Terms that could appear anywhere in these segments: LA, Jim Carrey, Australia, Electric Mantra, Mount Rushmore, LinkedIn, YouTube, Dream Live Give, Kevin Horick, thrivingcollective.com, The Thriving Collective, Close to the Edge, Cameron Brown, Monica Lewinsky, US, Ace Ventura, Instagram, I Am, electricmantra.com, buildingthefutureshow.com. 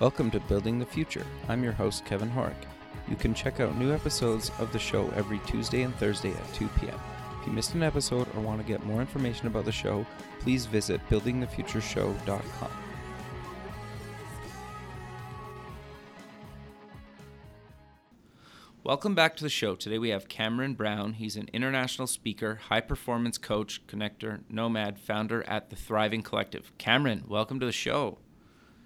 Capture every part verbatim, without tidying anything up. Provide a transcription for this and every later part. Welcome to Building the Future. I'm your host, Kevin Horick. You can check out new episodes of the show every Tuesday and Thursday at two p.m. If you missed an episode or want to get more information about the show, please visit building the future show dot com. Welcome back to the show. Today we have Cameron Brown. He's an international speaker, high-performance coach, connector, nomad, founder at The Thriving Collective. Cameron, welcome to the show.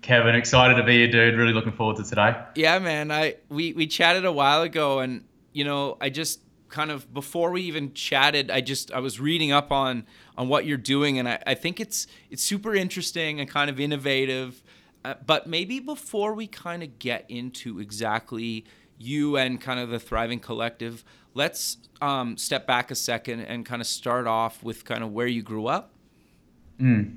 Kevin, excited to be here, dude. Really looking forward to today. Yeah, man. I we, we chatted a while ago, and, you know, I just kind of, before we even chatted, I just, I was reading up on on what you're doing, and I, I think it's it's super interesting and kind of innovative. Uh, but maybe before we kind of get into exactly you and kind of the Thriving Collective, let's um, step back a second and kind of start off with kind of where you grew up. Mm,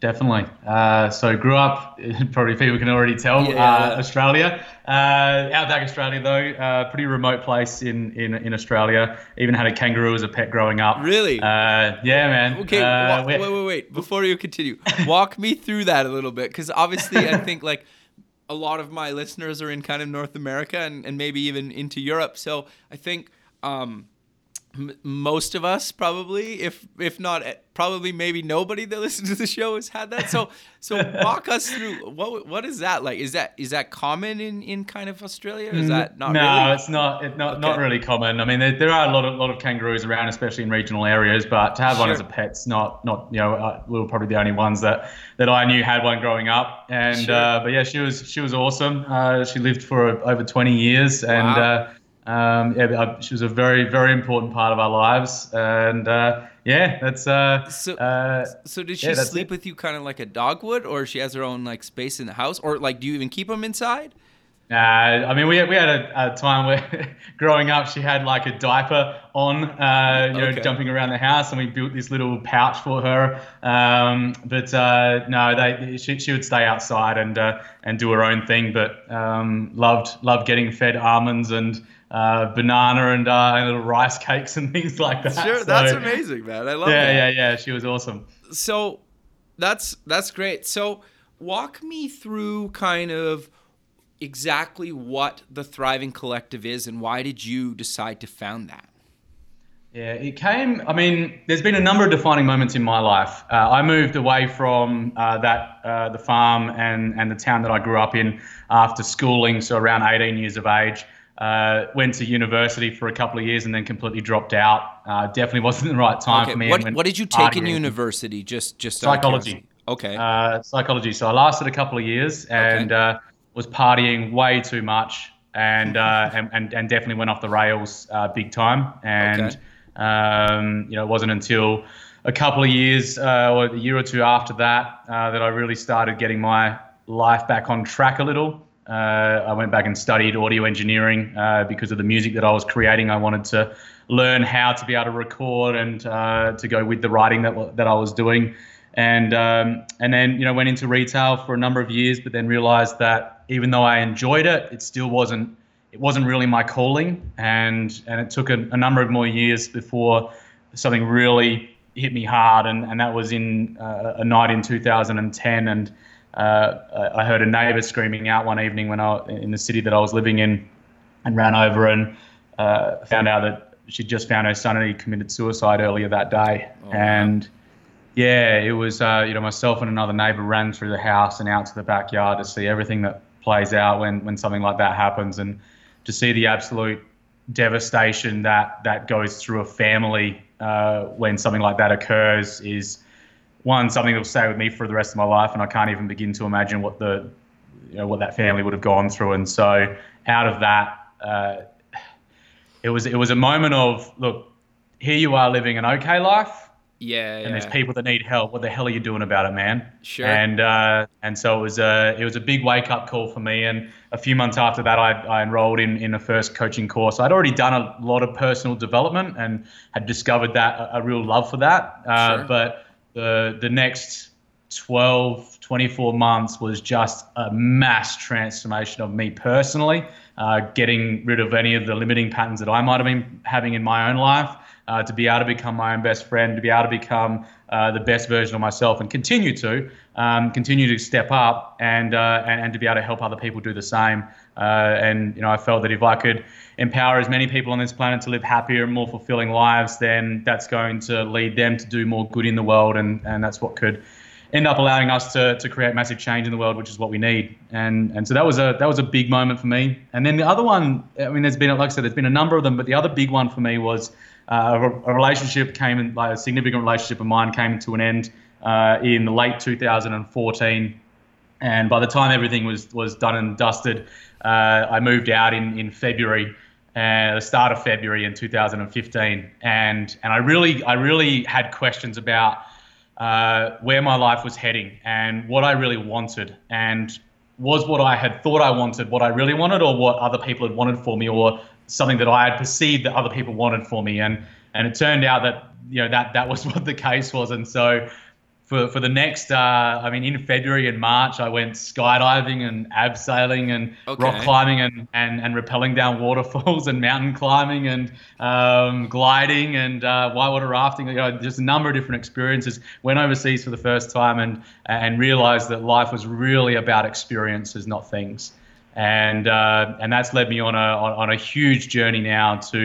definitely. Uh, so grew up, probably people can already tell, yeah. uh, Australia. Uh, outback Australia though, uh, pretty remote place in, in, in Australia. Even had a kangaroo as a pet growing up. Really? Uh, yeah, man. Okay, uh, walk, wait, wait, wait. Before you continue, walk me through that a little bit, because obviously I think like, a lot of my listeners are in kind of North America and, and maybe even into Europe. So I think um, m- most of us probably, if if not, probably maybe nobody that listens to the show has had that. So so walk us through, what what is that like? Is that is that common in, in kind of Australia? Is that not no, really? No, it's not it's not, okay. not really common. I mean, there, there are a lot of lot of kangaroos around, especially in regional areas. But to have sure. one as a pet's not not you know we were probably the only ones that. that I knew had one growing up, and sure. uh, but yeah, she was she was awesome. Uh, she lived for over twenty years, and wow. uh, um, yeah, she was a very very important part of our lives. And uh, yeah, that's uh, so. Uh, so did she yeah, sleep with you kind of like a dog would, or she has her own like space in the house, or like do you even keep them inside? Uh, I mean, we we had a, a time where growing up, she had like a diaper on, uh, you okay. know, jumping around the house, and we built this little pouch for her. Um, but uh, no, they she she would stay outside and uh, and do her own thing. But um, loved loved getting fed almonds and uh, banana and, uh, and little rice cakes and things like that. Sure, so, that's amazing, man. I love yeah, that. Yeah, yeah, yeah. She was awesome. So that's that's great. So walk me through kind of exactly what the Thriving Collective is, and why did you decide to found that? Yeah, it came, I mean, there's been a number of defining moments in my life. Uh, I moved away from uh, that, uh, the farm and, and the town that I grew up in after schooling, so around eighteen years of age. Uh, went to university for a couple of years and then completely dropped out. Uh, definitely wasn't the right time okay. for me. What, what did you take in university? Just, just psychology. Okay. Uh, psychology. So I lasted a couple of years and, okay. uh, was partying way too much and uh, and, and, and definitely went off the rails uh, big time. And, okay. um, you know, it wasn't until a couple of years uh, or a year or two after that uh, that I really started getting my life back on track a little. Uh, I went back and studied audio engineering uh, because of the music that I was creating. I wanted to learn how to be able to record and uh, to go with the writing that that I was doing. And um, and then, you know, went into retail for a number of years, but then realized that even though I enjoyed it, it still wasn't it wasn't really my calling. And and it took a, a number of more years before something really hit me hard. And, and that was in uh, a night in two thousand ten. And uh, I heard a neighbor screaming out one evening when I in the city that I was living in, and ran over and uh, found out that she just found her son and he committed suicide earlier that day. Oh, and wow. Yeah, it was, uh, you know, myself and another neighbor ran through the house and out to the backyard to see everything that plays out when, when something like that happens, and to see the absolute devastation that, that goes through a family uh, when something like that occurs is, one, something that will stay with me for the rest of my life, and I can't even begin to imagine what the, you know, what that family would have gone through. And so out of that, uh, it was it was a moment of, look, here you are living an okay life. Yeah, and yeah. there's people that need help. What the hell are you doing about it, man? Sure. And uh, and so it was a it was a big wake up call for me. And a few months after that, I, I enrolled in in the first coaching course. I'd already done a lot of personal development and had discovered that a, a real love for that. Uh, sure. But the the next twelve, twenty-four months was just a mass transformation of me personally, uh, getting rid of any of the limiting patterns that I might have been having in my own life. uh, to be able to become my own best friend, to be able to become uh, the best version of myself, and continue to um, continue to step up and, uh, and and to be able to help other people do the same. Uh, and you know, I felt that if I could empower as many people on this planet to live happier and more fulfilling lives, then that's going to lead them to do more good in the world, and and that's what could end up allowing us to to create massive change in the world, which is what we need. And and so that was a that was a big moment for me. And then the other one, I mean, there's been, like I said, there's been a number of them, but the other big one for me was uh, a, a relationship came in, like a significant relationship of mine came to an end uh, in late two thousand fourteen. And by the time everything was was done and dusted, uh, I moved out in in February, uh, the start of February in two thousand fifteen. And and I really I really had questions about Uh, where my life was heading and what I really wanted, and was what I had thought I wanted what I really wanted, or what other people had wanted for me, or something that I had perceived that other people wanted for me. And and it turned out that, you know, that that was what the case was. And so for for the next, uh, I mean, in February and March, I went skydiving and abseiling and okay. rock climbing and, and, and rappelling down waterfalls and mountain climbing and um, gliding and uh, whitewater rafting. You know, just a number of different experiences. Went overseas for the first time and and realized that life was really about experiences, not things. And uh, and that's led me on a on, on a huge journey now to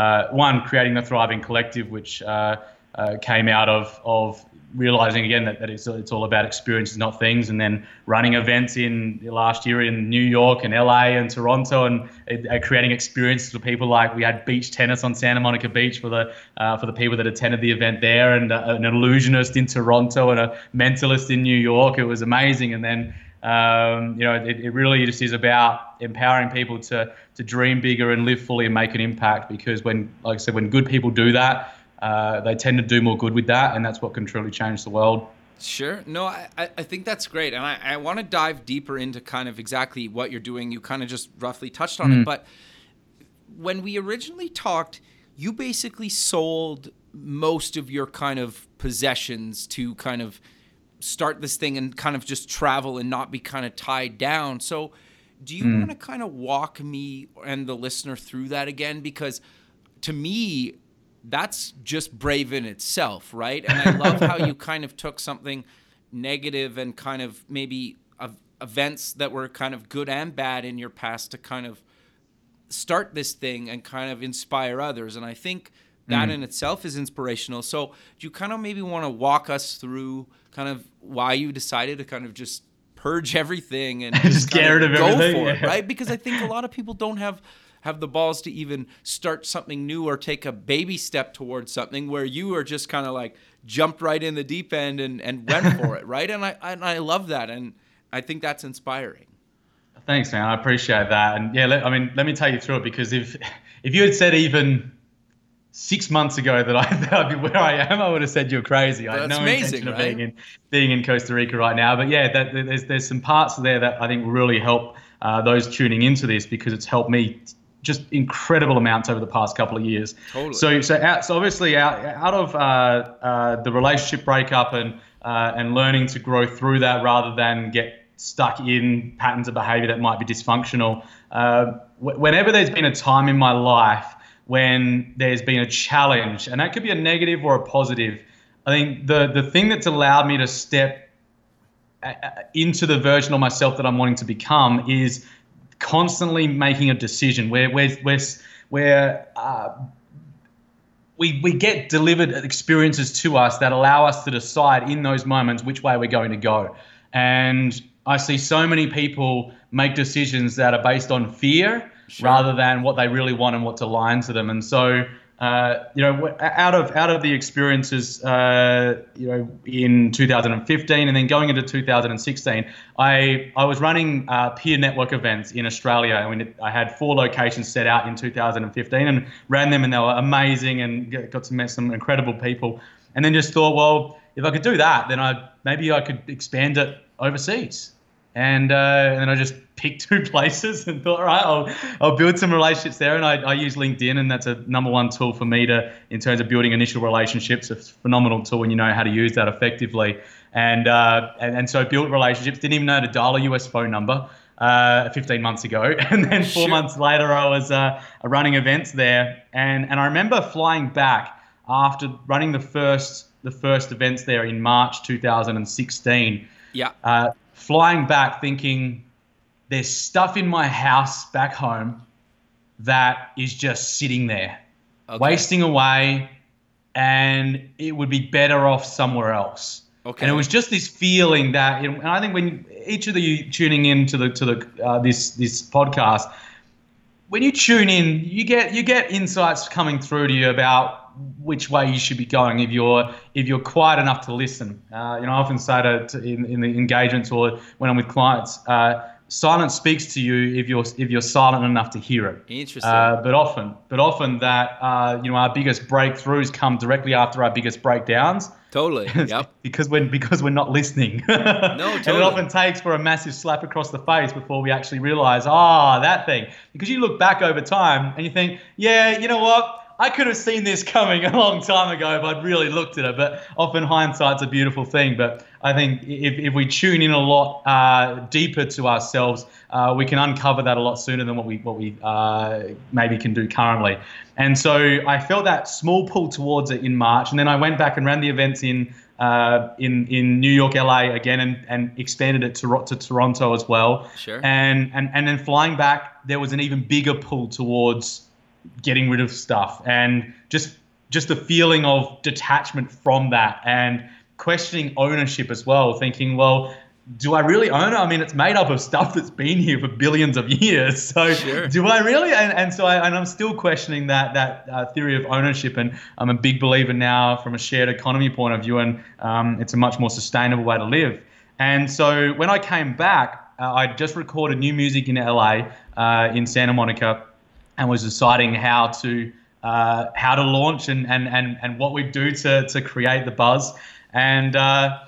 uh, one, creating the Thriving Collective, which uh, uh, came out of of realizing again that, that it's, it's all about experiences, not things, and then running events in last year in New York and L A and Toronto, and uh, creating experiences for people. Like we had beach tennis on Santa Monica Beach for the uh, for the people that attended the event there, and uh, an illusionist in Toronto and a mentalist in New York. It was amazing. And then um, you know, it, it really just is about empowering people to to dream bigger and live fully and make an impact, because when, like I said, when good people do that, Uh, they tend to do more good with that, and that's what can truly change the world. Sure. No, I, I think that's great. And I, I want to dive deeper into kind of exactly what you're doing. You kind of just roughly touched on mm. it. But when we originally talked, you basically sold most of your kind of possessions to kind of start this thing and kind of just travel and not be kind of tied down. So do you mm. want to kind of walk me and the listener through that again? Because to me, that's just brave in itself, right? And I love how you kind of took something negative and kind of maybe of events that were kind of good and bad in your past to kind of start this thing and kind of inspire others. And I think that mm. in itself is inspirational. So do you kind of maybe want to walk us through kind of why you decided to kind of just purge everything and just kind of go everything. for it, yeah. right? Because I think a lot of people don't have... have the balls to even start something new or take a baby step towards something, where you are just kind of like jumped right in the deep end and, and went for it, right? And I and I love that, and I think that's inspiring. Thanks, man. I appreciate that. And yeah, let, I mean, let me take you through it, because if if you had said even six months ago that, I, that I'd be where I am, I would have said you're crazy. I had no amazing, intention of right? being in being in Costa Rica right now. But yeah, that, there's there's some parts there that I think will really help uh, those tuning into this, because it's helped me just incredible amounts over the past couple of years. Totally. So, so, out, so obviously out, out of uh, uh, the relationship breakup and uh, and learning to grow through that rather than get stuck in patterns of behavior that might be dysfunctional. Uh, w- whenever there's been a time in my life when there's been a challenge, and that could be a negative or a positive, I think the the thing that's allowed me to step a- a- into the version of myself that I'm wanting to become is constantly making a decision where where where where uh, we we get delivered experiences to us that allow us to decide in those moments which way we're going to go. And I see so many people make decisions that are based on fear sure. rather than what they really want and what's aligned to them. And so uh, you know, out of out of the experiences uh, you know, in two thousand fifteen and then going into two thousand sixteen, I I was running uh, peer network events in Australia. I mean, I had four locations set out in two thousand fifteen and ran them, and they were amazing, and got to meet some incredible people. And then just thought, well, if I could do that, then I maybe I could expand it overseas. And, uh, and then I just picked two places and thought, all right, I'll, I'll build some relationships there. And I, I use LinkedIn, and that's a number one tool for me to, in terms of building initial relationships, a phenomenal tool when you know how to use that effectively. And uh, and, and so I built relationships, didn't even know how to dial a U S phone number uh, fifteen months ago. And then four Shoot. months later, I was uh, running events there. And, and I remember flying back after running the first the first events there in March two thousand sixteen. Yeah. Uh, flying back thinking there's stuff in my house back home that is just sitting there, okay. wasting away, and it would be better off somewhere else. Okay. And it was just this feeling that, you know, and I think when each of you tuning in to the to the uh, this this podcast, when you tune in, you get you get insights coming through to you about which way you should be going if you're if you're quiet enough to listen. Uh, you know, I often say to, to in, in the engagements or when I'm with clients, uh, silence speaks to you if you're if you're silent enough to hear it. Interesting. Uh, but often, but often that uh, you know, our biggest breakthroughs come directly after our biggest breakdowns. Totally. Yep. because when because we're not listening. No, totally. And it often takes for a massive slap across the face before we actually realize, ah, oh, that thing. Because you look back over time and you think, yeah, you know what? I could have seen this coming a long time ago if I'd really looked at it. But often hindsight's a beautiful thing. But I think if, if we tune in a lot uh, deeper to ourselves, uh, we can uncover that a lot sooner than what we what we uh, maybe can do currently. And so I felt that small pull towards it in March, and then I went back and ran the events in uh, in in New York, L A again, and, and expanded it to to Toronto as well. Sure. And and and then flying back, there was an even bigger pull towards getting rid of stuff and just just the feeling of detachment from that and questioning ownership as well, thinking, well, do I really own it? I mean, it's made up of stuff that's been here for billions of years. So sure. do I really? And, and so I, and I'm still questioning that that uh, theory of ownership. And I'm a big believer now from a shared economy point of view, and um, it's a much more sustainable way to live. And so when I came back, uh, I just recorded new music in L A, uh, in Santa Monica, and was deciding how to uh, how to launch and and and and what we do to to create the buzz, and uh,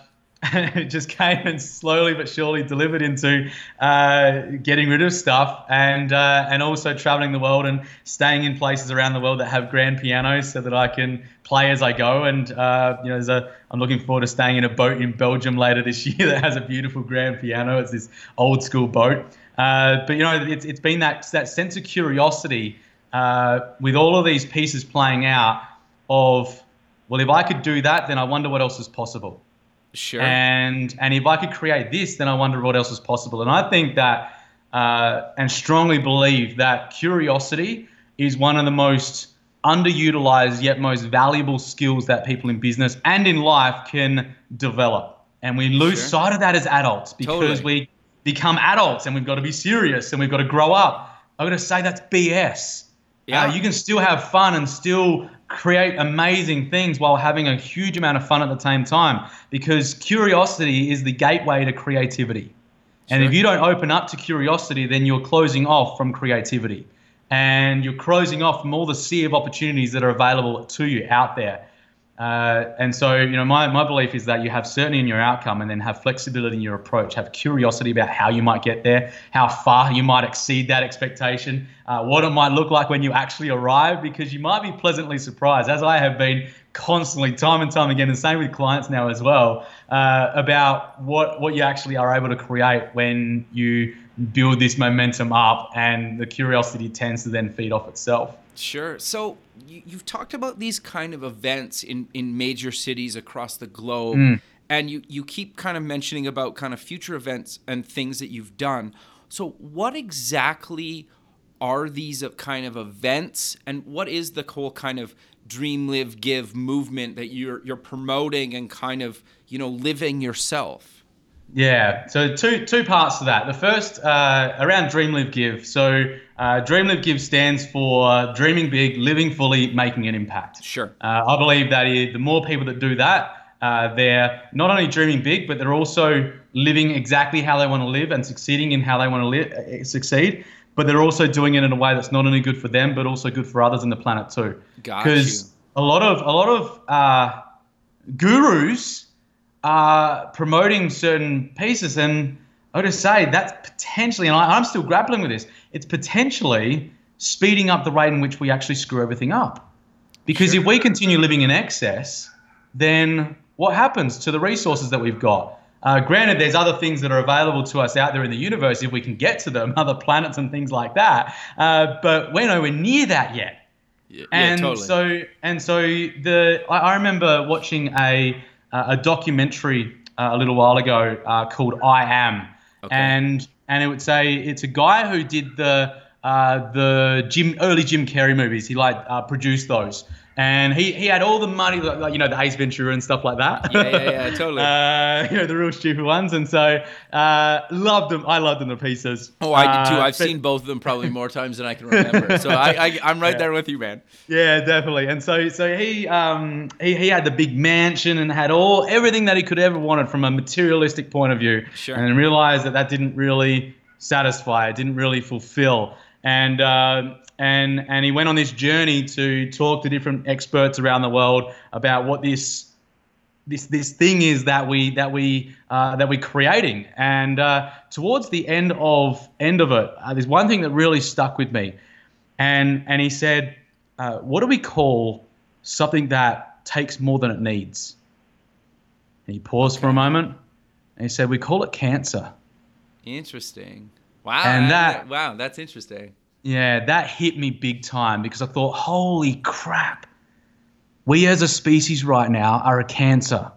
it just came and slowly but surely delivered into uh, getting rid of stuff and uh, and also traveling the world and staying in places around the world that have grand pianos so that I can play as I go. And uh, you know, there's a I'm looking forward to staying in a boat in Belgium later this year that has a beautiful grand piano. It's this old school boat. Uh, but, you know, it's it's been that that sense of curiosity uh, with all of these pieces playing out of, well, if I could do that, then I wonder what else is possible. Sure. And and if I could create this, then I wonder what else is possible. And I think that uh, and strongly believe that curiosity is one of the most underutilized yet most valuable skills that people in business and in life can develop. And we lose sure. sight of that as adults because totally. we become adults and we've got to be serious and we've got to grow up. I'm going to say that's B S. Yeah. Uh, you can still have fun and still create amazing things while having a huge amount of fun at the same time, because curiosity is the gateway to creativity. Sure. And if you don't open up to curiosity, then you're closing off from creativity and you're closing off from all the sea of opportunities that are available to you out there. Uh, and so, you know, my, my belief is that you have certainty in your outcome and then have flexibility in your approach, have curiosity about how you might get there, how far you might exceed that expectation, uh, what it might look like when you actually arrive, because you might be pleasantly surprised, as I have been constantly time and time again, and same with clients now as well, uh, about what, what you actually are able to create when you build this momentum up, and the curiosity tends to then feed off itself. Sure. So you, you've talked about these kind of events in, in major cities across the globe, mm. and you, you keep kind of mentioning about kind of future events and things that you've done. So what exactly are these kind of events, and what is the whole kind of Dream, Live, Give movement that you're you're promoting and kind of, you know, living yourself? Yeah. So two two parts to that. The first uh, around Dream, Live, Give. So uh, Dream, Live, Give stands for dreaming big, living fully, making an impact. Sure. Uh, I believe that it, the more people that do that, uh, they're not only dreaming big, but they're also living exactly how they want to live and succeeding in how they want to live, succeed. But they're also doing it in a way that's not only good for them, but also good for others on the planet too. Got you. Because a lot of a lot of uh, gurus are promoting certain pieces, and I would just say that's potentially, and I, I'm still grappling with this, it's potentially speeding up the rate in which we actually screw everything up. Because sure. if we continue living in excess, then what happens to the resources that we've got? Uh, granted, there's other things that are available to us out there in the universe if we can get to them, other planets and things like that, uh, but we're nowhere near that yet. Yeah, and yeah, totally. so and so the I, I remember watching a a documentary uh, a little while ago uh, called I Am, okay. and and it would say it's a guy who did the uh, the Jim early Jim Carrey movies. He like uh, produced those. And he, he had all the money, like, you know, the Ace Ventura and stuff like that. Yeah, yeah, yeah, totally. uh, you know, the real stupid ones. And so uh, loved them. I loved them to pieces. Oh, I uh, did too. I've but... seen both of them probably more times than I can remember. So I, I, I'm right yeah. there with you, man. Yeah, definitely. And so so he um he, he had the big mansion and had all everything that he could ever wanted from a materialistic point of view. Sure. And realized that that didn't really satisfy. It didn't really fulfill. And uh, and and he went on this journey to talk to different experts around the world about what this this this thing is that we that we uh, that we're creating. And uh, towards the end of end of it, uh, there's one thing that really stuck with me. And and he said, uh, "What do we call something that takes more than it needs?" And he paused for a moment, and he said, "We call it cancer." Interesting. Wow, and that, wow, that's interesting. Yeah, that hit me big time because I thought, holy crap, we as a species right now are a cancer.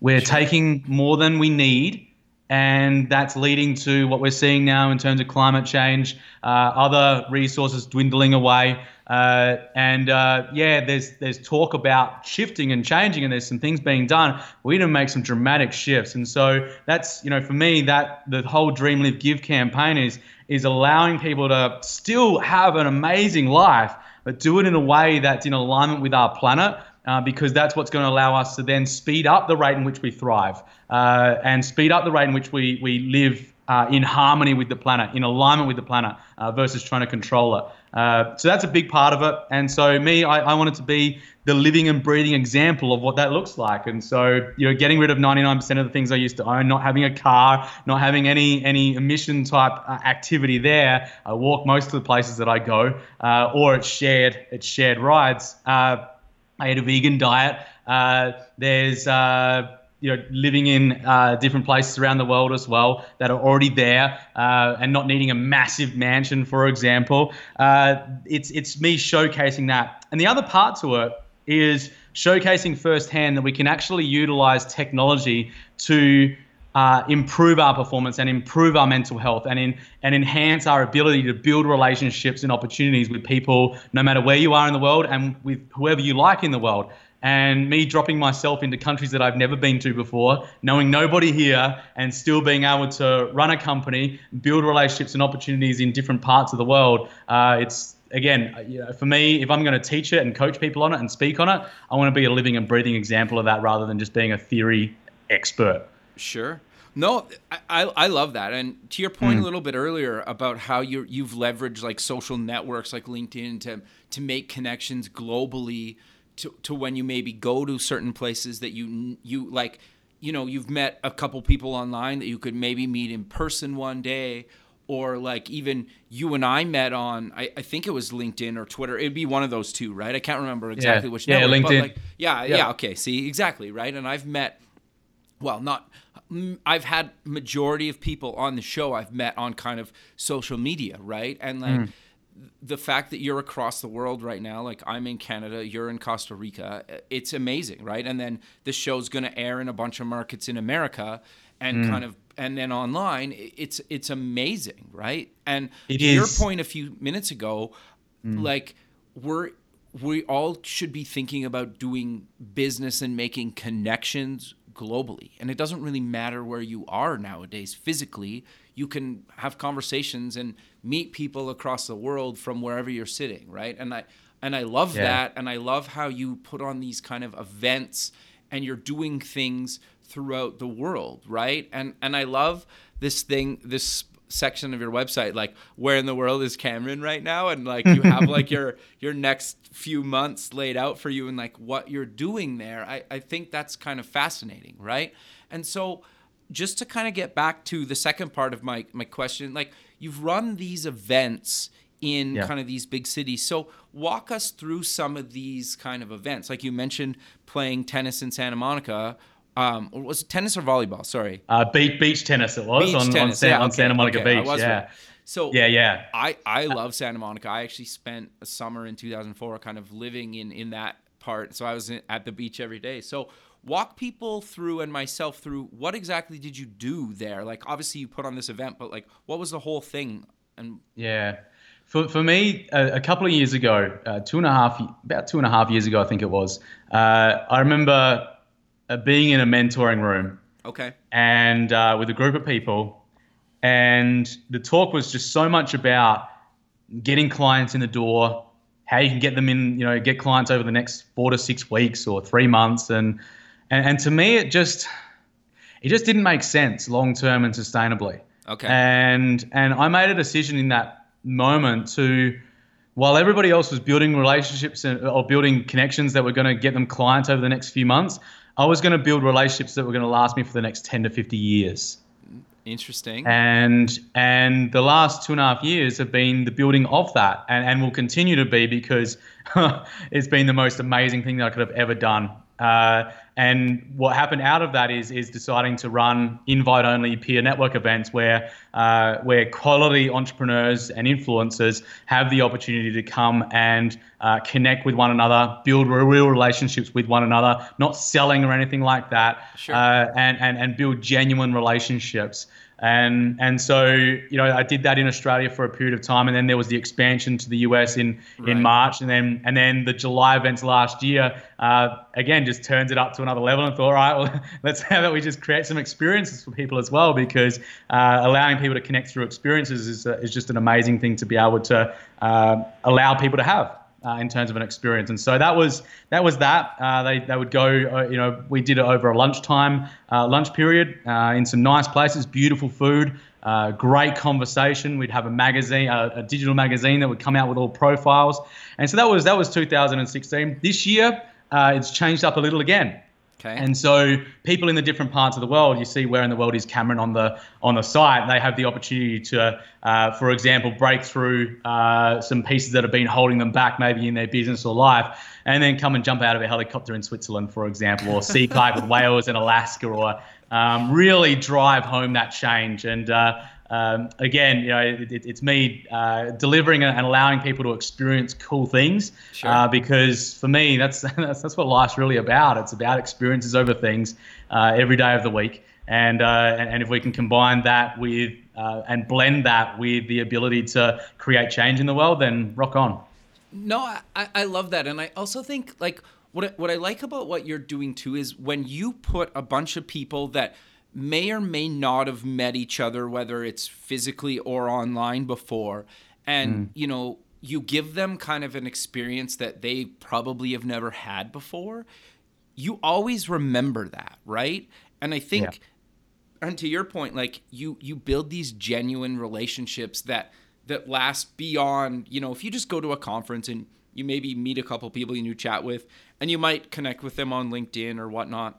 We're sure. taking more than we need, and that's leading to what we're seeing now in terms of climate change, uh, other resources dwindling away. Uh, and, uh, yeah, there's there's talk about shifting and changing, and there's some things being done. We need to make some dramatic shifts. And so that's, you know, for me, that the whole Dream, Live, Give campaign is is allowing people to still have an amazing life, but do it in a way that's in alignment with our planet, uh, because that's what's going to allow us to then speed up the rate in which we thrive uh, and speed up the rate in which we, we live Uh, in harmony with the planet, in alignment with the planet, uh, versus trying to control it. Uh, so that's a big part of it. And so me, I, I wanted to be the living and breathing example of what that looks like. And so, you know, getting rid of ninety-nine percent of the things I used to own, not having a car, not having any any emission type uh, activity there. I walk most of the places that I go, uh, or it's shared, it's shared rides. Uh, I ate a vegan diet. Uh, there's... Uh, you know, living in uh, different places around the world as well that are already there uh, and not needing a massive mansion, for example. Uh, it's it's me showcasing that. And the other part to it is showcasing firsthand that we can actually utilize technology to uh, improve our performance and improve our mental health and in, and enhance our ability to build relationships and opportunities with people no matter where you are in the world and with whoever you like in the world. And me dropping myself into countries that I've never been to before, knowing nobody here and still being able to run a company, build relationships and opportunities in different parts of the world. Uh, it's, again, you know, for me, if I'm going to teach it and coach people on it and speak on it, I want to be a living and breathing example of that rather than just being a theory expert. Sure. No, I I love that. And to your point mm. a little bit earlier about how you you've leveraged like social networks like LinkedIn to to make connections globally. To, to when you maybe go to certain places that you you like, you know, you've met a couple people online that you could maybe meet in person one day, or like even you and I met on, I, I think it was LinkedIn or Twitter. It'd be one of those two, right? I can't remember exactly yeah. which. Yeah, network, LinkedIn. But like, yeah, yeah, yeah. Okay, see, exactly, right? And I've met, well, not, I've had majority of people on the show I've met on kind of social media, right? And like. Mm. The fact that you're across the world right now, like I'm in Canada, you're in Costa Rica, it's amazing, right? And then this show's going to air in a bunch of markets in America and mm. kind of, and then online, it's it's amazing, right? And it to is. Your point a few minutes ago, mm. like we're we all should be thinking about doing business and making connections globally. And it doesn't really matter where you are nowadays physically. You can have conversations and meet people across the world from wherever you're sitting, right? And I and I love yeah. that, and I love how you put on these kind of events and you're doing things throughout the world, right? And and I love this thing, this section of your website, like where in the world is Cameron right now? And like you have like your your next few months laid out for you and like what you're doing there. I, I think that's kind of fascinating, right? And so just to kind of get back to the second part of my, my question, like you've run these events in yeah. kind of these big cities. So walk us through some of these kind of events. Like you mentioned playing tennis in Santa Monica. Um, or was it tennis or volleyball? Sorry. Uh, beach, beach tennis it was beach on, tennis. on, San, yeah, okay, on Santa Monica okay. Beach. Yeah. Right. So yeah, yeah. I, I love Santa Monica. I actually spent a summer in two thousand four kind of living in, in that part. So I was in, at the beach every day. So walk people through, and myself through, what exactly did you do there? Like, obviously you put on this event, but like, what was the whole thing? And yeah, for, for me, a, a couple of years ago, uh, two and a half, about two and a half years ago, I think it was, uh, I remember uh, being in a mentoring room. Okay. And uh, with a group of people, and the talk was just so much about getting clients in the door, how you can get them in, you know, get clients over the next four to six weeks or three months. And, and, and to me, it just, it just didn't make sense long-term and sustainably. Okay. And, and I made a decision in that moment to, while everybody else was building relationships and, or building connections that were going to get them clients over the next few months, I was going to build relationships that were going to last me for the next ten to fifty years. Interesting. And and the last two and a half years have been the building of that, and, and will continue to be, because it's been the most amazing thing that I could have ever done. Uh, and what happened out of that is is deciding to run invite-only peer network events where uh, where quality entrepreneurs and influencers have the opportunity to come and uh, connect with one another, build real relationships with one another, not selling or anything like that, sure. uh, and and and build genuine relationships. And and so, you know, I did that in Australia for a period of time, and then there was the expansion to the U S in, right. in March, and then and then the July events last year, uh, again, just turns it up to another level, and thought, all right, well, let's have it. We just create some experiences for people as well, because uh, allowing people to connect through experiences is, uh, is just an amazing thing to be able to uh, allow people to have. Uh, in terms of an experience. And so that was that was that uh, they they would go uh, you know we did it over a lunchtime uh, lunch period uh, in some nice places, beautiful food, uh, great conversation. We'd have a magazine, a, a digital magazine that would come out with all profiles. And so that was that was two thousand sixteen. This year uh, it's changed up a little again. Okay. And so people in the different parts of the world, you see Where in the World is Cameron on the on the site, they have the opportunity to, uh, for example, break through uh, some pieces that have been holding them back maybe in their business or life, and then come and jump out of a helicopter in Switzerland, for example, or sea kayak with whales in Alaska, or um, really drive home that change. And uh, um, again, you know, it, it, it's me uh, delivering and allowing people to experience cool things, sure. uh, because for me, that's, that's that's what life's really about. It's about experiences over things uh, every day of the week, and uh, and, and if we can combine that with uh, and blend that with the ability to create change in the world, then rock on. No, I, I love that, and I also think like what I, what I like about what you're doing too is when you put a bunch of people that may or may not have met each other, whether it's physically or online before. And, mm. you know, you give them kind of an experience that they probably have never had before. You always remember that, right? And I think, yeah. and to your point, like you, you build these genuine relationships that, that last beyond, you know, if you just go to a conference and you maybe meet a couple people you chat with, and you might connect with them on LinkedIn or whatnot.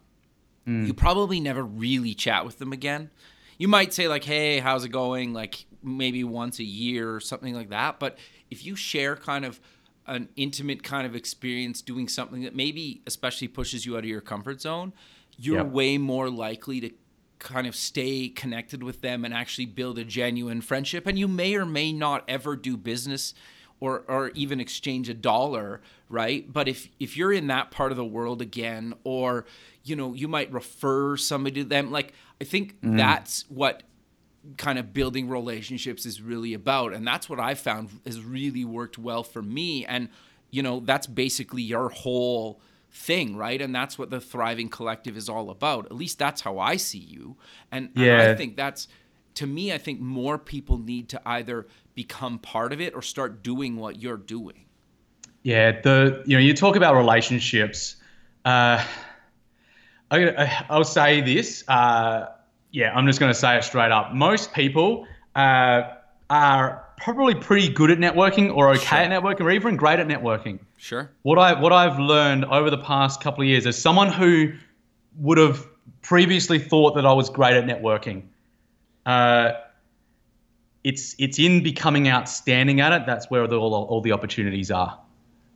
You probably never really chat with them again. You might say like, hey, how's it going? Like maybe once a year or something like that. But if you share kind of an intimate kind of experience doing something that maybe especially pushes you out of your comfort zone, you're yep. way more likely to kind of stay connected with them and actually build a genuine friendship. And you may or may not ever do business or or even exchange a dollar, right? But if if you're in that part of the world again, or you know, you might refer somebody to them, like I think mm. that's what kind of building relationships is really about. And that's what I found has really worked well for me. And you know, that's basically your whole thing, right? And that's what the Thriving Collective is all about. At least that's how I see you. And, yeah. and I think that's, to me, I think more people need to either become part of it or start doing what you're doing. Yeah, the you know, you talk about relationships. Uh, I, I'll say this. Uh, yeah, I'm just going to say it straight up. Most people uh, are probably pretty good at networking, or okay sure. at networking, or even great at networking. Sure. What I what I've learned over the past couple of years is someone who would have previously thought that I was great at networking. Uh, it's it's in becoming outstanding at it. That's where the, all all the opportunities are.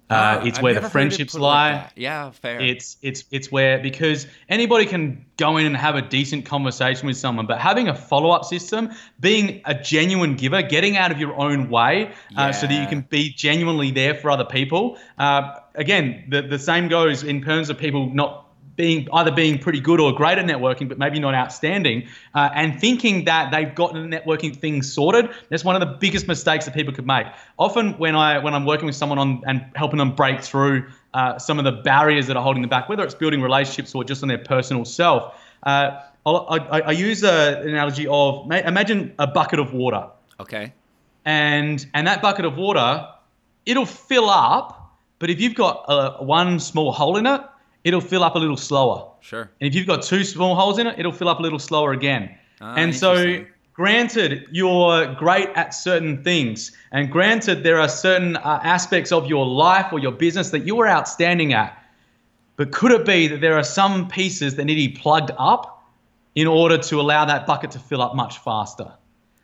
Uh, oh, it's I've where the friendships lie. Like yeah, fair. It's it's it's where, because anybody can go in and have a decent conversation with someone, but having a follow-up system, being a genuine giver, getting out of your own way uh, yeah. so that you can be genuinely there for other people. Uh, again, the, the same goes in terms of people not being either being pretty good or great at networking, but maybe not outstanding, uh, and thinking that they've gotten the networking thing sorted. That's one of the biggest mistakes that people could make. Often when, I, when I'm working with someone on and helping them break through uh, some of the barriers that are holding them back, whether it's building relationships or just on their personal self, uh, I, I, I use a, an analogy of, imagine a bucket of water. Okay. And, and that bucket of water, it'll fill up, but if you've got a, one small hole in it, it'll fill up a little slower. Sure. And if you've got two small holes in it, it'll fill up a little slower again. Ah, and so granted, you're great at certain things, and granted there are certain uh, aspects of your life or your business that you are outstanding at, but could it be that there are some pieces that need to be plugged up in order to allow that bucket to fill up much faster?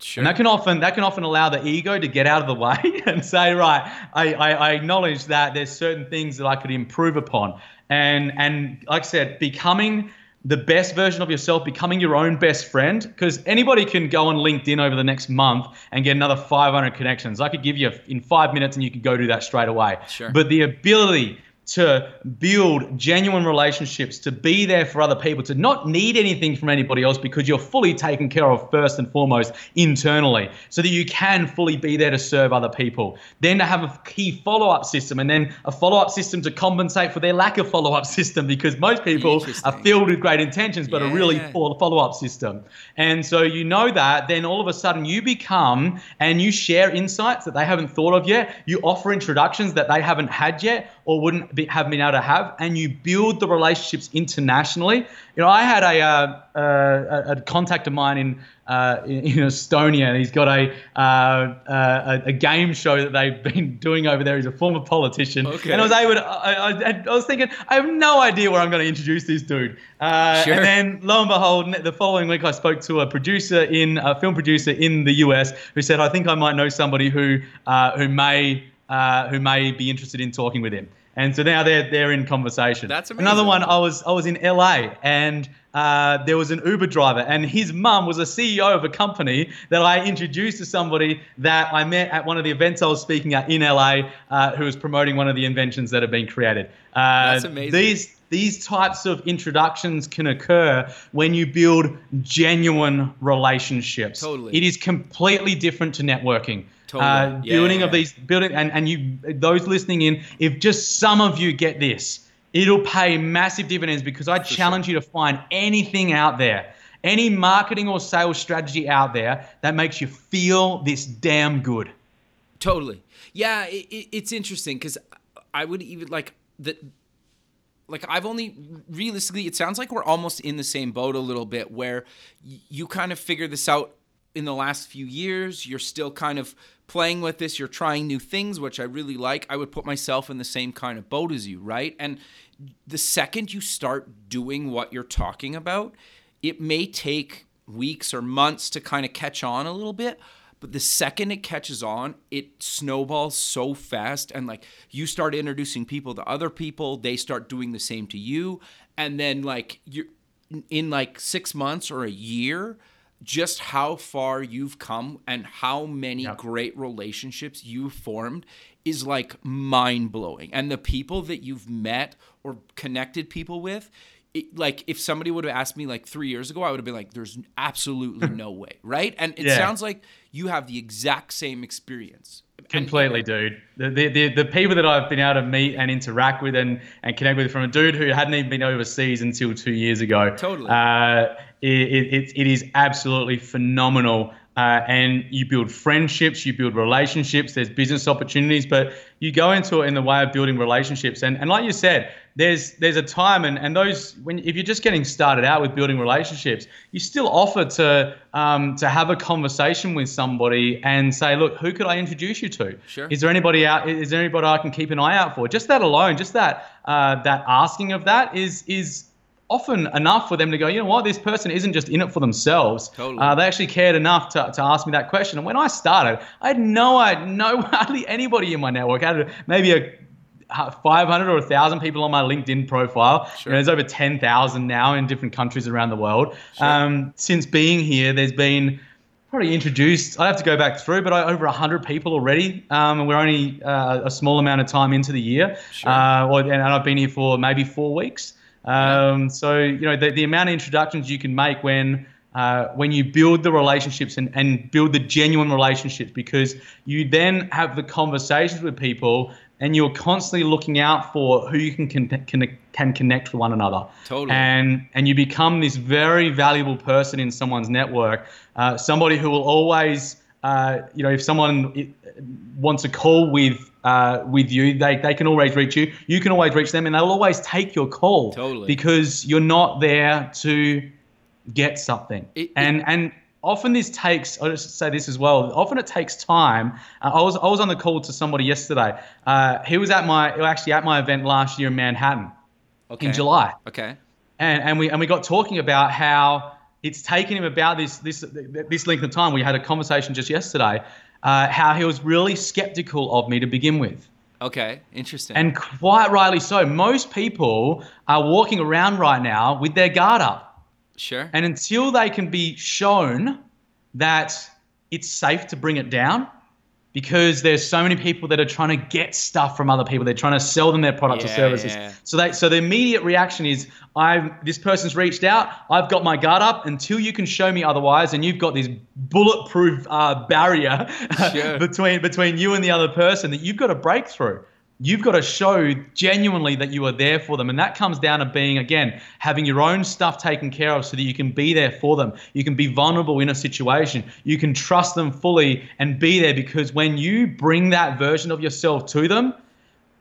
Sure. And that can often that can often allow the ego to get out of the way and say, right, I, I, I acknowledge that there's certain things that I could improve upon. And and like I said, becoming the best version of yourself, becoming your own best friend, because anybody can go on LinkedIn over the next month and get another five hundred connections. I could give you in five minutes and you could go do that straight away. Sure. But the ability to build genuine relationships, to be there for other people, to not need anything from anybody else because you're fully taken care of first and foremost internally, so that you can fully be there to serve other people. Then to have a key follow-up system, and then a follow-up system to compensate for their lack of follow-up system, because most people are filled with great intentions but yeah. a really poor follow-up system. And so you know that, then all of a sudden you become, and you share insights that they haven't thought of yet, you offer introductions that they haven't had yet or wouldn't be, have been able to have, and you build the relationships internationally. You know, I had a uh, uh, a contact of mine in uh, in, in Estonia, and he's got a uh, uh, a game show that they've been doing over there. He's a former politician, okay. and I was able to, I, I, I was thinking, I have no idea where I'm going to introduce this dude. Uh, sure. And then lo and behold, the following week I spoke to a producer in a film producer in the U S who said, I think I might know somebody who uh, who may uh, who may be interested in talking with him. And so now they're they're in conversation. That's amazing. Another one, I was I was in L A, and uh, there was an Uber driver, and his mum was a C E O of a company that I introduced to somebody that I met at one of the events I was speaking at in L A, uh, who was promoting one of the inventions that have been created. Uh, That's amazing. These these types of introductions can occur when you build genuine relationships. Totally. It is completely different to networking. Totally. Uh, yeah, building yeah, yeah. of these building and, and you those listening in, if just some of you get this, it'll pay massive dividends, because I For challenge sure. you to find anything out there, any marketing or sales strategy out there that makes you feel this damn good. Totally. Yeah, it, it, it's interesting, because I would even like that. Like I've only realistically, it sounds like we're almost in the same boat a little bit, where y- you kind of figure this out in the last few years. You're still kind of playing with this, you're trying new things, which I really like. I would put myself in the same kind of boat as you, right? And the second you start doing what you're talking about, it may take weeks or months to kind of catch on a little bit, but the second it catches on, it snowballs so fast. And like, you start introducing people to other people, they start doing the same to you, and then like you're in like six months or a year, just how far you've come and how many yep. great relationships you've formed is like mind-blowing. And the people that you've met or connected people with, it, like if somebody would have asked me like three years ago, I would have been like, there's absolutely no way, right? And it yeah. sounds like you have the exact same experience. Completely, dude. The, the the people that I've been able to meet and interact with and, and connect with, from a dude who hadn't even been overseas until two years ago. Totally. Uh, it, it, it is absolutely phenomenal. Uh, and you build friendships, you build relationships, there's business opportunities, but you go into it in the way of building relationships. And and like you said, there's there's a time, and, and those when if you're just getting started out with building relationships, you still offer to um, to have a conversation with somebody and say, look, who could I introduce you to? Sure. Is there anybody out? Is there anybody I can keep an eye out for? Just that alone, just that uh, that asking of that is is. often enough for them to go, you know what, this person isn't just in it for themselves. Totally. Uh, they actually cared enough to, to ask me that question. And when I started, I had no, I had no hardly anybody in my network. I had maybe a five hundred or one thousand people on my LinkedIn profile. Sure. You know, there's over ten thousand now in different countries around the world. Sure. Um, since being here, there's been probably introduced, I'd have to go back through, but over one hundred people already. Um, and we're only uh, a small amount of time into the year. Sure. Uh, or, and I've been here for maybe four weeks. Um, yeah. So, you know, the, the amount of introductions you can make when Uh, when you build the relationships and, and build the genuine relationships, because you then have the conversations with people and you're constantly looking out for who you can con- con- can connect with one another. Totally. And, and you become this very valuable person in someone's network, uh, somebody who will always, uh, you know, if someone wants a call with Uh, with you, they they can always reach you. You can always reach them, and they'll always take your call. Totally. Because you're not there to get something. It, and it, and often this takes, I'll just say this as well, often it takes time. Uh, I was I was on the call to somebody yesterday. Uh, he was at my, actually at my event last year in Manhattan, okay, in July. Okay. And and we and we got talking about how it's taken him about this this this length of time. We had a conversation just yesterday, uh, how he was really skeptical of me to begin with. Okay, interesting. And quite rightly so. Most people are walking around right now with their guard up. Sure. And until they can be shown that it's safe to bring it down, because there's so many people that are trying to get stuff from other people. They're trying to sell them their products yeah, or services. Yeah. So they, so the immediate reaction is, I've this person's reached out. I've got my guard up until you can show me otherwise. And you've got this bulletproof uh, barrier sure. between between you and the other person that you've got to break through. You've got to show genuinely that you are there for them. And that comes down to being, again, having your own stuff taken care of so that you can be there for them. You can be vulnerable in a situation. You can trust them fully and be there, because when you bring that version of yourself to them,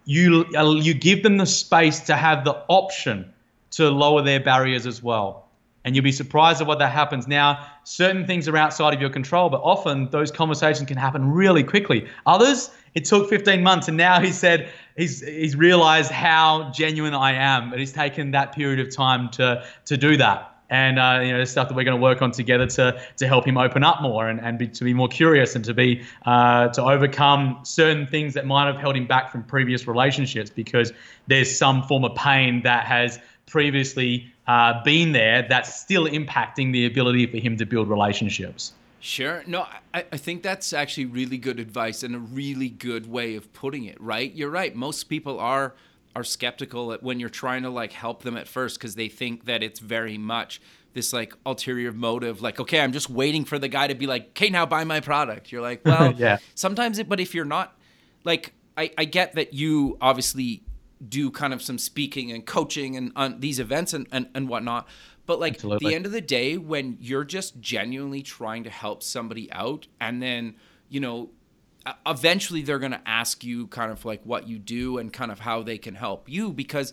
you, you give them the space to have the option to lower their barriers as well. And you'll be surprised at what that happens. Now, certain things are outside of your control, but often those conversations can happen really quickly. Others, it took fifteen months, and now he said he's he's realized how genuine I am, and it's taken that period of time to to do that. And uh, you know, the stuff that we're going to work on together to to help him open up more and and be, to be more curious and to be uh, to overcome certain things that might have held him back from previous relationships, because there's some form of pain that has previously uh, been there that's still impacting the ability for him to build relationships. Sure. No, I, I think that's actually really good advice and a really good way of putting it, right? You're right. Most people are are skeptical at when you're trying to like help them at first, because they think that it's very much this like ulterior motive, like, okay, I'm just waiting for the guy to be like, okay, now buy my product. You're like, well, yeah. sometimes it, but if you're not like, I, I get that you obviously do kind of some speaking and coaching and on these events and, and, and whatnot. But like Absolutely. At the end of the day, when you're just genuinely trying to help somebody out, and then, you know, eventually they're going to ask you kind of like what you do and kind of how they can help you, because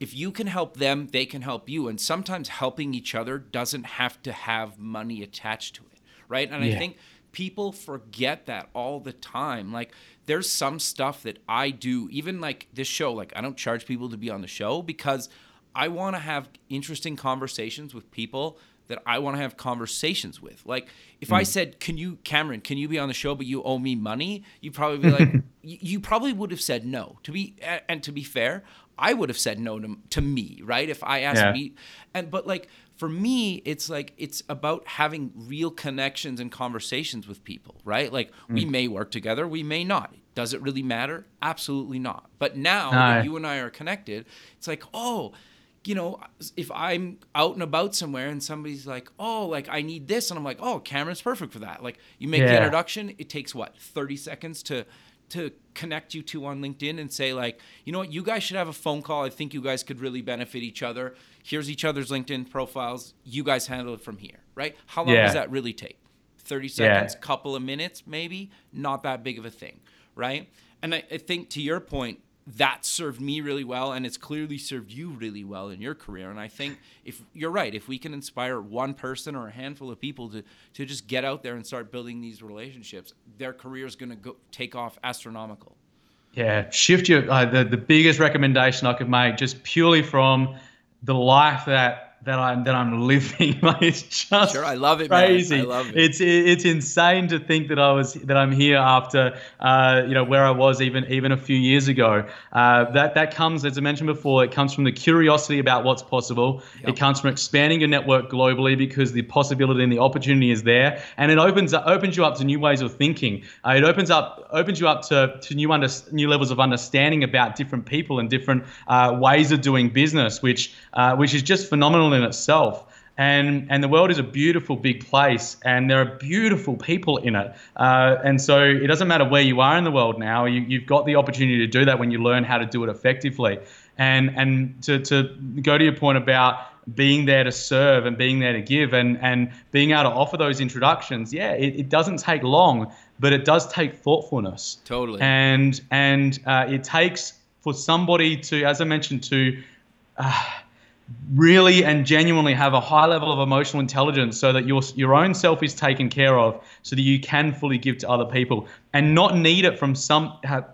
if you can help them, they can help you. And sometimes helping each other doesn't have to have money attached to it. Right. And yeah. I think people forget that all the time. Like, there's some stuff that I do, even like this show, like I don't charge people to be on the show, because I want to have interesting conversations with people that I want to have conversations with. Like if mm. I said, can you, Cameron, can you be on the show, but you owe me money? You'd probably be like, you, you probably would have said no to be, and to be fair, I would have said no to, to me, right? If I asked yeah. me, and, but like, for me, it's like, it's about having real connections and conversations with people, right? Like mm. we may work together, we may not. Does it really matter? Absolutely not. But now no. that you and I are connected, it's like, oh, you know, if I'm out and about somewhere and somebody's like, oh, like I need this. And I'm like, oh, Cameron's perfect for that. Like you make yeah. the introduction. It takes what, thirty seconds to, to connect you two on LinkedIn and say like, you know what, you guys should have a phone call. I think you guys could really benefit each other. Here's each other's LinkedIn profiles. You guys handle it from here, right? How long yeah. does that really take? thirty seconds, yeah. couple of minutes, maybe. Not that big of a thing, right? And I, I think to your point, that served me really well, and it's clearly served you really well in your career. And I think if you're right, if we can inspire one person or a handful of people to to just get out there and start building these relationships, their career is going to go take off astronomical. Yeah, shift your uh, the the biggest recommendation I could make, just purely from the life that that I'm that I'm living. Like, it's just sure, I love it, crazy. Man. I love it. It's it's insane to think that I was that I'm here after uh, you know where I was even even a few years ago. Uh, that that comes, as I mentioned before, it comes from the curiosity about what's possible. Yep. It comes from expanding your network globally because the possibility and the opportunity is there, and it opens opens you up to new ways of thinking. Uh, it opens up opens you up to to new under new levels of understanding about different people and different uh, ways of doing business, which uh, which is just phenomenal in itself. And and the world is a beautiful big place, and there are beautiful people in it. Uh, and so it doesn't matter where you are in the world now, you, you've got the opportunity to do that when you learn how to do it effectively. And and to, to go to your point about being there to serve and being there to give and, and being able to offer those introductions, yeah, it, it doesn't take long, but it does take thoughtfulness. Totally. And, and uh, it takes for somebody to, as I mentioned, to... Uh, really and genuinely have a high level of emotional intelligence so that your your own self is taken care of, so that you can fully give to other people and not need it from some have,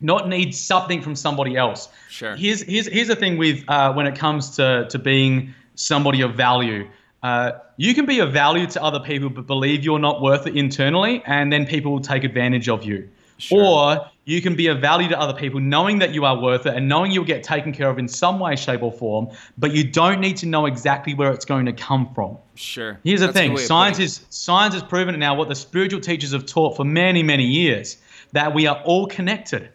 not need something from somebody else. Sure. Here's here's here's the thing with uh, when it comes to to being somebody of value. Uh, you can be of value to other people but believe you're not worth it internally, and then people will take advantage of you. Sure. Or you can be of value to other people knowing that you are worth it and knowing you'll get taken care of in some way, shape, or form, but you don't need to know exactly where it's going to come from. Sure. Here's the That's thing. Science is, science has proven now what the spiritual teachers have taught for many, many years, that we are all connected.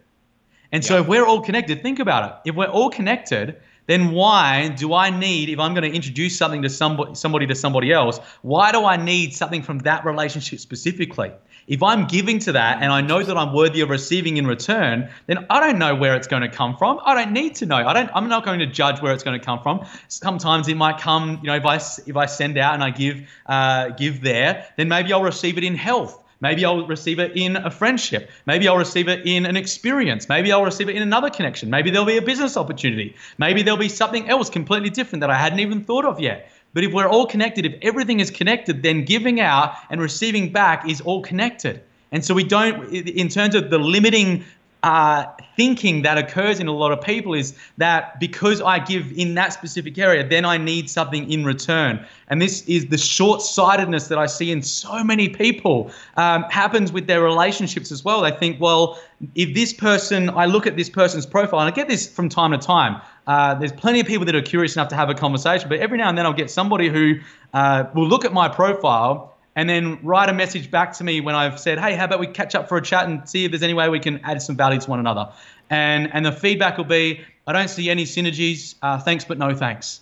And so yeah. if we're all connected, think about it. If we're all connected, then why do I need, if I'm going to introduce something to somebody, somebody to somebody else, why do I need something from that relationship specifically? If I'm giving to that and I know that I'm worthy of receiving in return, then I don't know where it's going to come from. I don't need to know. I don't, I'm not going to judge where it's going to come from. Sometimes it might come, you know, if I, if I send out and I give, uh, give there, then maybe I'll receive it in health. Maybe I'll receive it in a friendship. Maybe I'll receive it in an experience. Maybe I'll receive it in another connection. Maybe there'll be a business opportunity. Maybe there'll be something else completely different that I hadn't even thought of yet. But if we're all connected, if everything is connected, then giving out and receiving back is all connected. And so we don't, in terms of the limiting uh, thinking that occurs in a lot of people, is that because I give in that specific area, then I need something in return. And this is the short-sightedness that I see in so many people. Um, happens with their relationships as well. They think, well, if this person, I look at this person's profile, and I get this from time to time. Uh, there's plenty of people that are curious enough to have a conversation, but every now and then I'll get somebody who uh, will look at my profile and then write a message back to me when I've said, hey, how about we catch up for a chat and see if there's any way we can add some value to one another. And and the feedback will be, I don't see any synergies. Uh, thanks, but no thanks.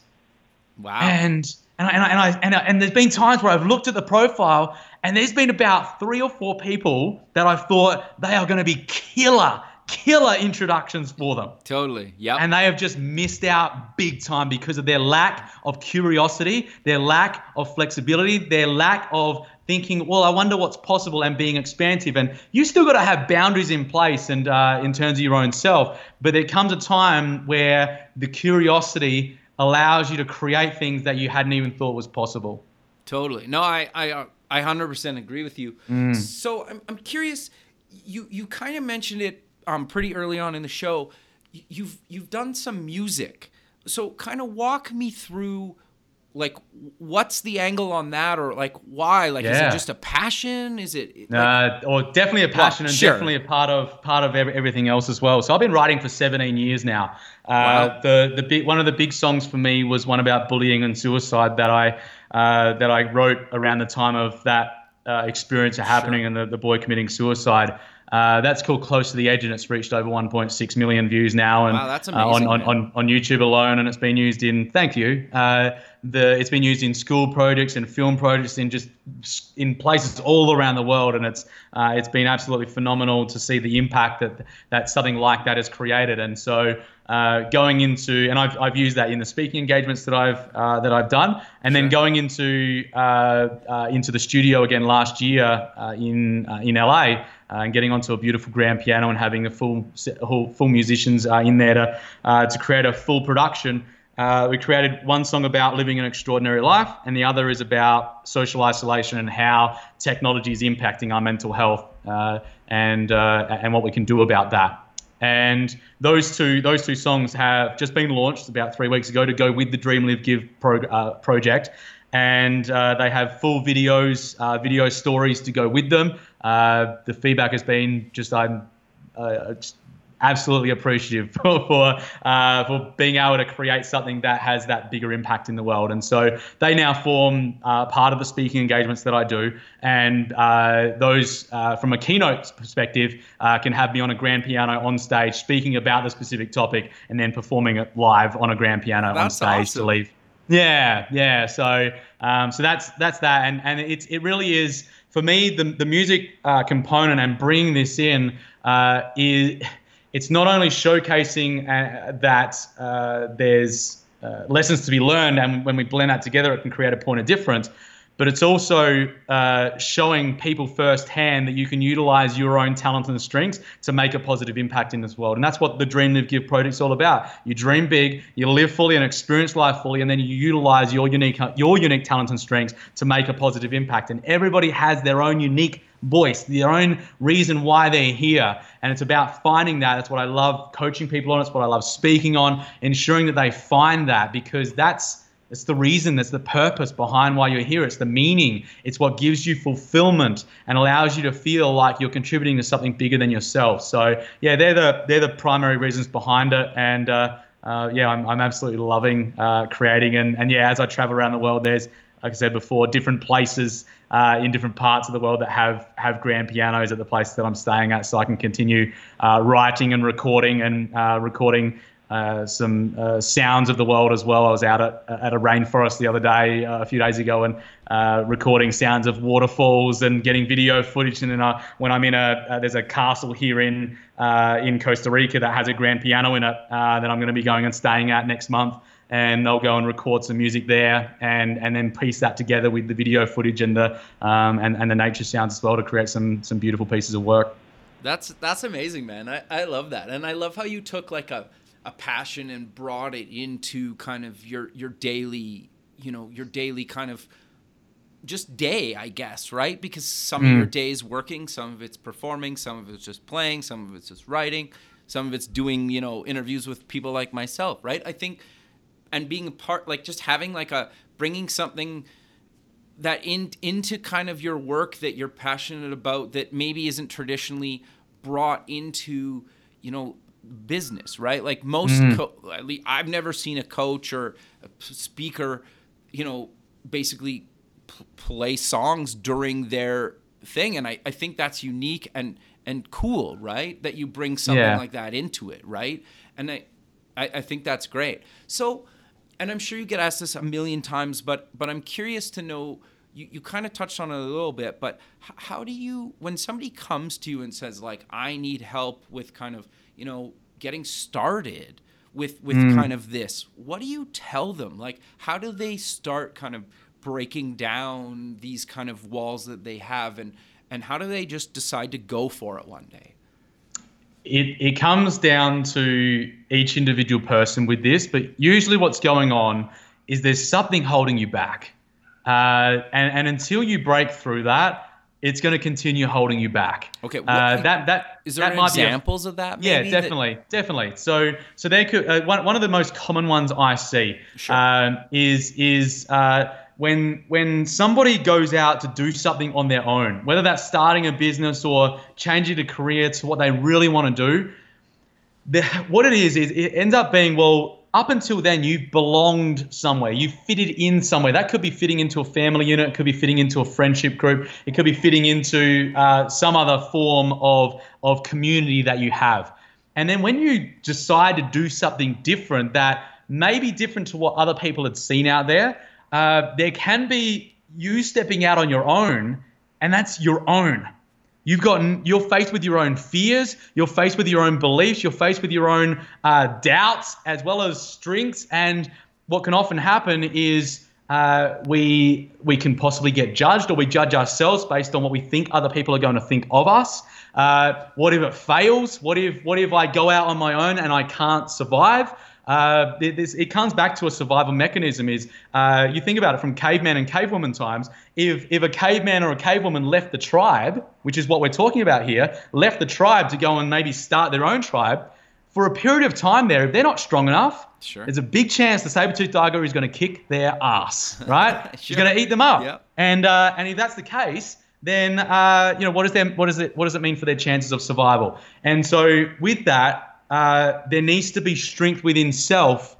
Wow. And and I, and I, and, I, and I and there's been times where I've looked at the profile and there's been about three or four people that I thought they are going to be killer. killer introductions for them. Totally. Yep. And they have just missed out big time because of their lack of curiosity, their lack of flexibility, their lack of thinking, well, I wonder what's possible, and being expansive. And you still got to have boundaries in place and uh, in terms of your own self. But there comes a time where the curiosity allows you to create things that you hadn't even thought was possible. Totally. No, I I, I one hundred percent agree with you. Mm. So I'm, I'm curious, you, you kind of mentioned it Um, pretty early on in the show, you've you've done some music. So kind of walk me through, like, what's the angle on that, or like why? Like, yeah. Is it just a passion? Is it? Like, uh, or definitely a passion, well, and sure. definitely a part of part of every, everything else as well. So I've been writing for seventeen years now. Uh, wow. The the big, one of the big songs for me was one about bullying and suicide that I uh, that I wrote around the time of that uh, experience happening sure. and the, the boy committing suicide. Uh, that's called Close to the Edge, and it's reached over one point six million views now, and wow, that's amazing, uh, on, on, on, on YouTube alone. And it's been used in thank you. Uh, the it's been used in school projects and film projects, in just in places all around the world. And it's uh, it's been absolutely phenomenal to see the impact that that something like that has created. And so uh, going into and I've I've used that in the speaking engagements that I've uh, that I've done, and sure. then going into uh, uh, into the studio again last year uh, in uh, in L A. Uh, and getting onto a beautiful grand piano and having the full whole, full musicians uh, in there to uh, to create a full production. Uh, we created one song about living an extraordinary life, and the other is about social isolation and how technology is impacting our mental health uh, and uh, and what we can do about that. And those two those two songs have just been launched about three weeks ago to go with the Dream Live Give pro, uh, project. And uh, they have full videos, uh, video stories to go with them. Uh, the feedback has been just I'm uh, just absolutely appreciative for for, uh, for being able to create something that has that bigger impact in the world. And so they now form uh, part of the speaking engagements that I do. And uh, those, uh, from a keynote perspective, uh, can have me on a grand piano on stage speaking about the specific topic and then performing it live on a grand piano that's on stage awesome. to leave. Yeah, yeah. So um, so that's that's that. And and it's it really is, for me, the, the music uh, component and bringing this in uh, is... It's not only showcasing uh, that uh, there's uh, lessons to be learned, and when we blend that together, it can create a point of difference, but it's also uh, showing people firsthand that you can utilize your own talent and strengths to make a positive impact in this world. And that's what the Dream Live Give project's all about. You dream big, you live fully and experience life fully, and then you utilize your unique, your unique talents and strengths to make a positive impact. And everybody has their own unique voice, their own reason why they're here. And it's about finding that. That's what I love coaching people on. It's what I love speaking on, ensuring that they find that, because that's it's the reason, that's the purpose behind why you're here. It's the meaning. It's what gives you fulfillment and allows you to feel like you're contributing to something bigger than yourself. So yeah, they're the they're the primary reasons behind it. And uh, uh, yeah, I'm I'm absolutely loving uh, creating. And and yeah, as I travel around the world, there's, like I said before, different places uh, in different parts of the world that have, have grand pianos at the place that I'm staying at, so I can continue uh, writing and recording and uh, recording uh, some uh, sounds of the world as well. I was out at, at a rainforest the other day, uh, a few days ago, and uh, recording sounds of waterfalls and getting video footage. And then I, when I'm in a, uh, there's a castle here in uh, in Costa Rica that has a grand piano in it uh, that I'm going to be going and staying at next month. And they'll go and record some music there, and, and then piece that together with the video footage and the um and, and the nature sounds as well to create some some beautiful pieces of work. That's that's amazing, man. I, I love that, and I love how you took like a, a passion and brought it into kind of your your daily, you know, your daily kind of just day, I guess, right? Because some mm. of your day's working, some of it's performing, some of it's just playing, some of it's just writing, some of it's doing, you know, interviews with people like myself, right? I think. And being a part, like just having like a, bringing something that in into kind of your work that you're passionate about that maybe isn't traditionally brought into, you know, business, right? Like most, mm. co- at least I've never seen a coach or a speaker, you know, basically p- play songs during their thing. And I, I think that's unique and, and cool, right? That you bring something yeah. like that into it, right? And I, I, I think that's great. So... And I'm sure you get asked this a million times, but but I'm curious to know, you, you kind of touched on it a little bit, but how do you, when somebody comes to you and says, like, I need help with kind of, you know, getting started with with mm. kind of this, what do you tell them? Like, how do they start kind of breaking down these kind of walls that they have, and, and how do they just decide to go for it one day? It it comes down to each individual person with this, but usually what's going on is there's something holding you back. Uh, and, and until you break through that, it's going to continue holding you back. Okay. What, uh, that that is there that might examples be a, of that? Maybe, yeah, definitely, that... definitely. So so there could uh, one one of the most common ones I see sure. um, is is. Uh, When when somebody goes out to do something on their own, whether that's starting a business or changing a career to what they really want to do, the, what it is is it ends up being, well, up until then you belonged somewhere, you fitted in somewhere. That could be fitting into a family unit, it could be fitting into a friendship group, it could be fitting into uh, some other form of of community that you have. And then when you decide to do something different that may be different to what other people had seen out there, Uh, there can be you stepping out on your own, and that's your own. You've gotten, you're faced with your own fears, you're faced with your own beliefs, you're faced with your own uh, doubts as well as strengths. And what can often happen is uh, we we can possibly get judged, or we judge ourselves based on what we think other people are going to think of us. Uh, what if it fails? What if what if I go out on my own and I can't survive? uh, this, it comes back to a survival mechanism. Is uh, you think about it from caveman and cavewoman times. If if a caveman or a cavewoman left the tribe, which is what we're talking about here, left the tribe to go and maybe start their own tribe, for a period of time there, if they're not strong enough, sure, there's a big chance the saber-toothed tiger is going to kick their ass, right? Sure. She's going to eat them up. Yep. And uh, and if that's the case, then uh, you know what is their, what is it what does it mean for their chances of survival? And so with that, uh, there needs to be strength within self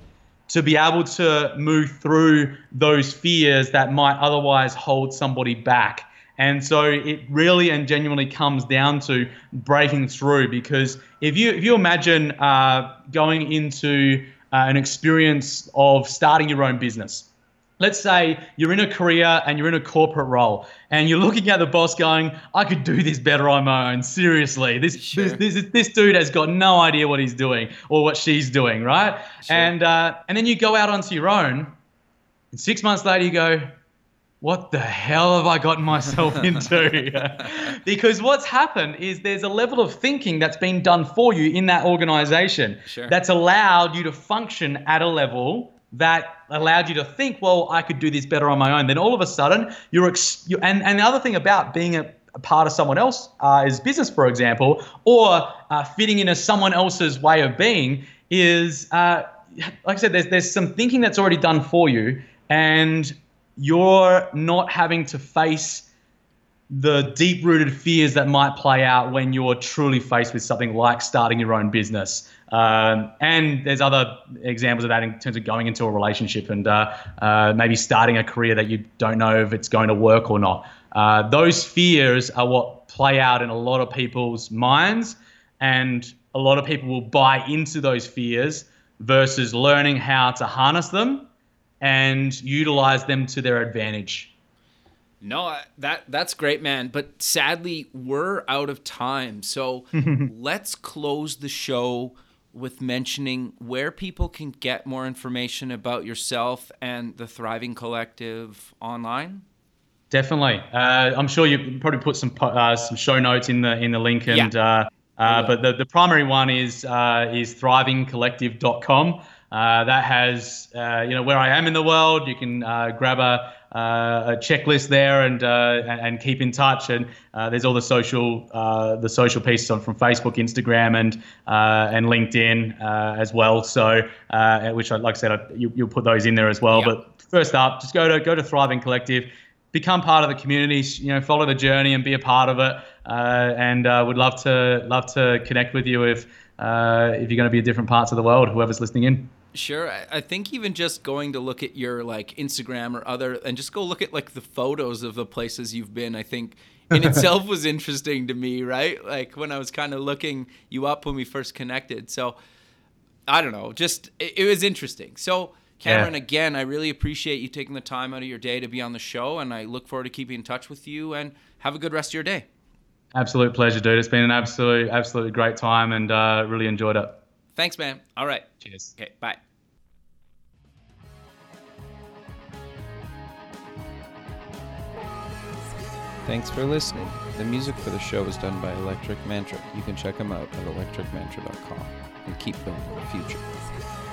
to be able to move through those fears that might otherwise hold somebody back. And so it really and genuinely comes down to breaking through, because if you if you imagine uh, going into uh, an experience of starting your own business, let's say you're in a career and you're in a corporate role and you're looking at the boss going, I could do this better on my own. Seriously, this sure. this, this this dude has got no idea what he's doing or what she's doing, right? Sure. And uh, and then you go out onto your own, and six months later you go, what the hell have I gotten myself into? Because what's happened is there's a level of thinking that's been done for you in that organization sure. that's allowed you to function at a level that allowed you to think, well, I could do this better on my own. Then all of a sudden, you're, ex- you're and, and the other thing about being a, a part of someone else's uh, business, for example, or uh, fitting into someone else's way of being is, uh, like I said, there's there's some thinking that's already done for you, and you're not having to face the deep-rooted fears that might play out when you're truly faced with something like starting your own business. Um, and there's other examples of that in terms of going into a relationship and uh, uh, maybe starting a career that you don't know if it's going to work or not. Uh, those fears are what play out in a lot of people's minds, and a lot of people will buy into those fears versus learning how to harness them and utilize them to their advantage. No, that that's great, man. But sadly, we're out of time. So let's close the show with mentioning where people can get more information about yourself and the Thriving Collective online. Definitely. Uh, I'm sure you probably put some uh, some show notes in the in the link, and yeah. uh, uh, but the, the primary one is uh, is thriving collective dot com. Uh, that has, uh, you know, where I am in the world. You can uh, grab a, uh, a checklist there and uh, and keep in touch. And uh, there's all the social uh, the social pieces on from Facebook, Instagram, and uh, and LinkedIn uh, as well. So, uh, which, I, like I said, I, you, you'll put those in there as well. Yep. But first up, just go to go to Thriving Collective, become part of the community. You know, follow the journey and be a part of it. Uh, and uh, would love to love to connect with you if. Uh, if you're going to be in different parts of the world, whoever's listening in. Sure. I think even just going to look at your like Instagram or other, and just go look at like the photos of the places you've been, I think in itself was interesting to me, right? Like when I was kind of looking you up when we first connected. So I don't know, just it, it was interesting. So Cameron, yeah. again, I really appreciate you taking the time out of your day to be on the show, and I look forward to keeping in touch with you, and have a good rest of your day. Absolute pleasure, dude. It's been an absolute, absolutely great time, and uh, really enjoyed it. Thanks, man. All right. Cheers. Okay, bye. Thanks for listening. The music for the show was done by Electric Mantra. You can check them out at electric mantra dot com and keep building the future.